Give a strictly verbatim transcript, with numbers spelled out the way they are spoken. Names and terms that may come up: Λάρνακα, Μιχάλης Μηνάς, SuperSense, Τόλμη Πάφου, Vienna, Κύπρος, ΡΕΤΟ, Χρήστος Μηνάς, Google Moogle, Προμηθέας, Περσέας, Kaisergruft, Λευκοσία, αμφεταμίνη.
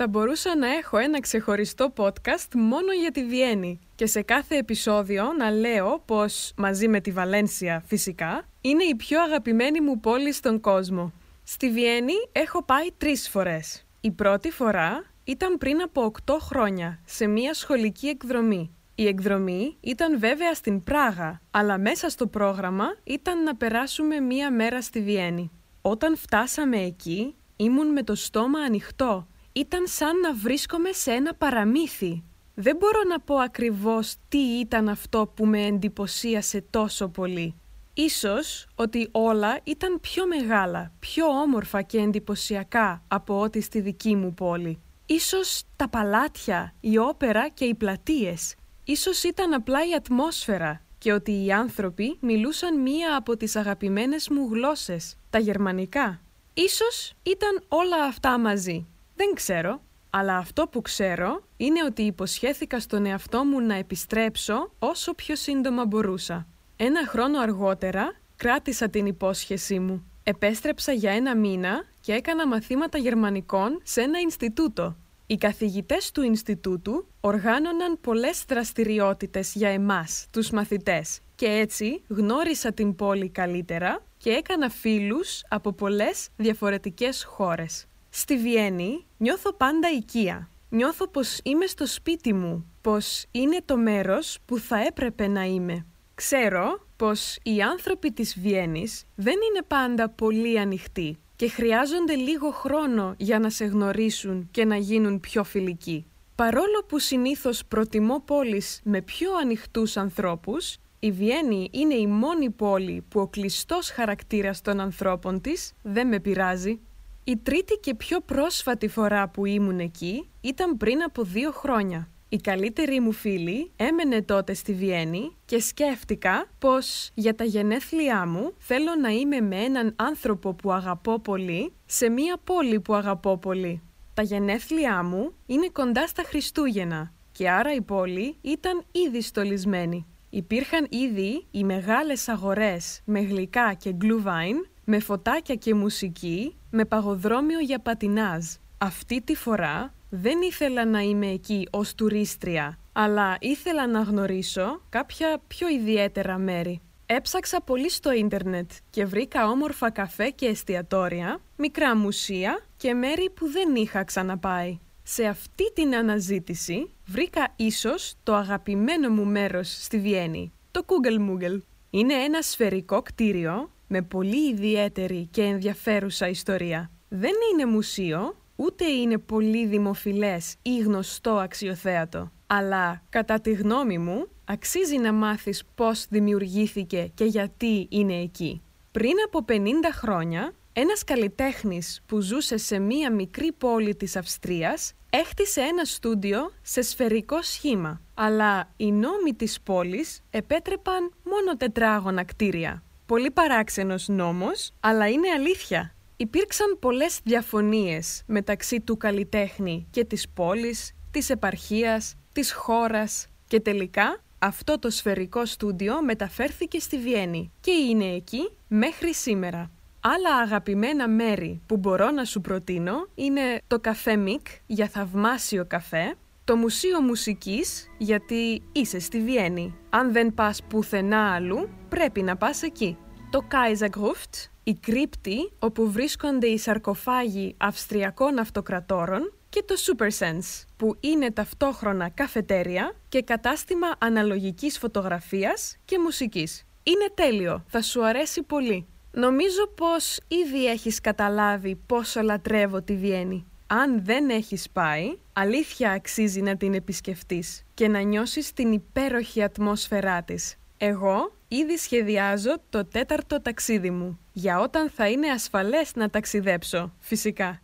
Θα μπορούσα να έχω ένα ξεχωριστό podcast μόνο για τη Βιέννη και σε κάθε επεισόδιο να λέω πως, μαζί με τη Βαλένσια φυσικά, είναι η πιο αγαπημένη μου πόλη στον κόσμο. Στη Βιέννη έχω πάει τρεις φορές. Η πρώτη φορά ήταν πριν από οκτώ χρόνια, σε μια σχολική εκδρομή. Η εκδρομή ήταν βέβαια στην Πράγα, αλλά μέσα στο πρόγραμμα ήταν να περάσουμε μία μέρα στη Βιέννη. Όταν φτάσαμε εκεί, ήμουν με το στόμα ανοιχτό. Ήταν σαν να βρίσκομαι σε ένα παραμύθι. Δεν μπορώ να πω ακριβώς τι ήταν αυτό που με εντυπωσίασε τόσο πολύ. Ίσως ότι όλα ήταν πιο μεγάλα, πιο όμορφα και εντυπωσιακά από ό,τι στη δική μου πόλη. Ίσως τα παλάτια, η όπερα και οι πλατείες. Ίσως ήταν απλά η ατμόσφαιρα και ότι οι άνθρωποι μιλούσαν μία από τις αγαπημένες μου γλώσσες, τα γερμανικά. Ίσως ήταν όλα αυτά μαζί. Δεν ξέρω, αλλά αυτό που ξέρω είναι ότι υποσχέθηκα στον εαυτό μου να επιστρέψω όσο πιο σύντομα μπορούσα. Ένα χρόνο αργότερα κράτησα την υπόσχεσή μου. Επέστρεψα για ένα μήνα και έκανα μαθήματα γερμανικών σε ένα Ινστιτούτο. Οι καθηγητές του Ινστιτούτου οργάνωναν πολλές δραστηριότητες για εμάς, τους μαθητές, και έτσι γνώρισα την πόλη καλύτερα και έκανα φίλους από πολλές διαφορετικές χώρες. Στη Βιέννη νιώθω πάντα οικία. Νιώθω πως είμαι στο σπίτι μου, πως είναι το μέρος που θα έπρεπε να είμαι. Ξέρω πως οι άνθρωποι της Βιέννης δεν είναι πάντα πολύ ανοιχτοί και χρειάζονται λίγο χρόνο για να σε γνωρίσουν και να γίνουν πιο φιλικοί. Παρόλο που συνήθως προτιμώ πόλεις με πιο ανοιχτούς ανθρώπους, η Βιέννη είναι η μόνη πόλη που ο κλειστός χαρακτήρας των ανθρώπων της δεν με πειράζει. Η τρίτη και πιο πρόσφατη φορά που ήμουν εκεί ήταν πριν από δύο χρόνια. Η καλύτερη μου φίλη έμενε τότε στη Βιέννη και σκέφτηκα πως για τα γενέθλιά μου θέλω να είμαι με έναν άνθρωπο που αγαπώ πολύ σε μία πόλη που αγαπώ πολύ. Τα γενέθλιά μου είναι κοντά στα Χριστούγεννα και άρα η πόλη ήταν ήδη στολισμένη. Υπήρχαν ήδη οι μεγάλες αγορές με γλυκά και γκλουβάιν, με φωτάκια και μουσική, με παγοδρόμιο για πατινάζ. Αυτή τη φορά δεν ήθελα να είμαι εκεί ως τουρίστρια, αλλά ήθελα να γνωρίσω κάποια πιο ιδιαίτερα μέρη. Έψαξα πολύ στο ίντερνετ και βρήκα όμορφα καφέ και εστιατόρια, μικρά μουσεία και μέρη που δεν είχα ξαναπάει. Σε αυτή την αναζήτηση βρήκα ίσως το αγαπημένο μου μέρος στη Βιέννη, το Google Moogle. Είναι ένα σφαιρικό κτίριο με πολύ ιδιαίτερη και ενδιαφέρουσα ιστορία. Δεν είναι μουσείο, ούτε είναι πολύ δημοφιλές ή γνωστό αξιοθέατο. Αλλά, κατά τη γνώμη μου, αξίζει να μάθεις πώς δημιουργήθηκε και γιατί είναι εκεί. Πριν από πενήντα χρόνια, ένας καλλιτέχνης που ζούσε σε μία μικρή πόλη της Αυστρίας έχτισε ένα στούντιο σε σφαιρικό σχήμα. Αλλά οι νόμοι της πόλης επέτρεπαν μόνο τετράγωνα κτίρια. Πολύ παράξενος νόμος, αλλά είναι αλήθεια. Υπήρξαν πολλές διαφωνίες μεταξύ του καλλιτέχνη και της πόλης, της επαρχίας, της χώρας και τελικά αυτό το σφαιρικό στούντιο μεταφέρθηκε στη Βιέννη και είναι εκεί μέχρι σήμερα. Άλλα αγαπημένα μέρη που μπορώ να σου προτείνω είναι το καφέ Μικ για θαυμάσιο καφέ, το Μουσείο Μουσικής γιατί είσαι στη Βιέννη. Αν δεν πας πουθενά αλλού, πρέπει να πας εκεί. Το Kaisergruft, η κρύπτη όπου βρίσκονται οι σαρκοφάγοι Αυστριακών αυτοκρατόρων, και το SuperSense, που είναι ταυτόχρονα καφετέρια και κατάστημα αναλογικής φωτογραφίας και μουσικής. Είναι τέλειο, θα σου αρέσει πολύ. Νομίζω πως ήδη έχεις καταλάβει πόσο λατρεύω τη Βιέννη. Αν δεν έχεις πάει, αλήθεια αξίζει να την επισκεφτείς και να νιώσεις την υπέροχη ατμόσφαιρά της. Εγώ ήδη σχεδιάζω το τέταρτο ταξίδι μου, για όταν θα είναι ασφαλές να ταξιδέψω, φυσικά.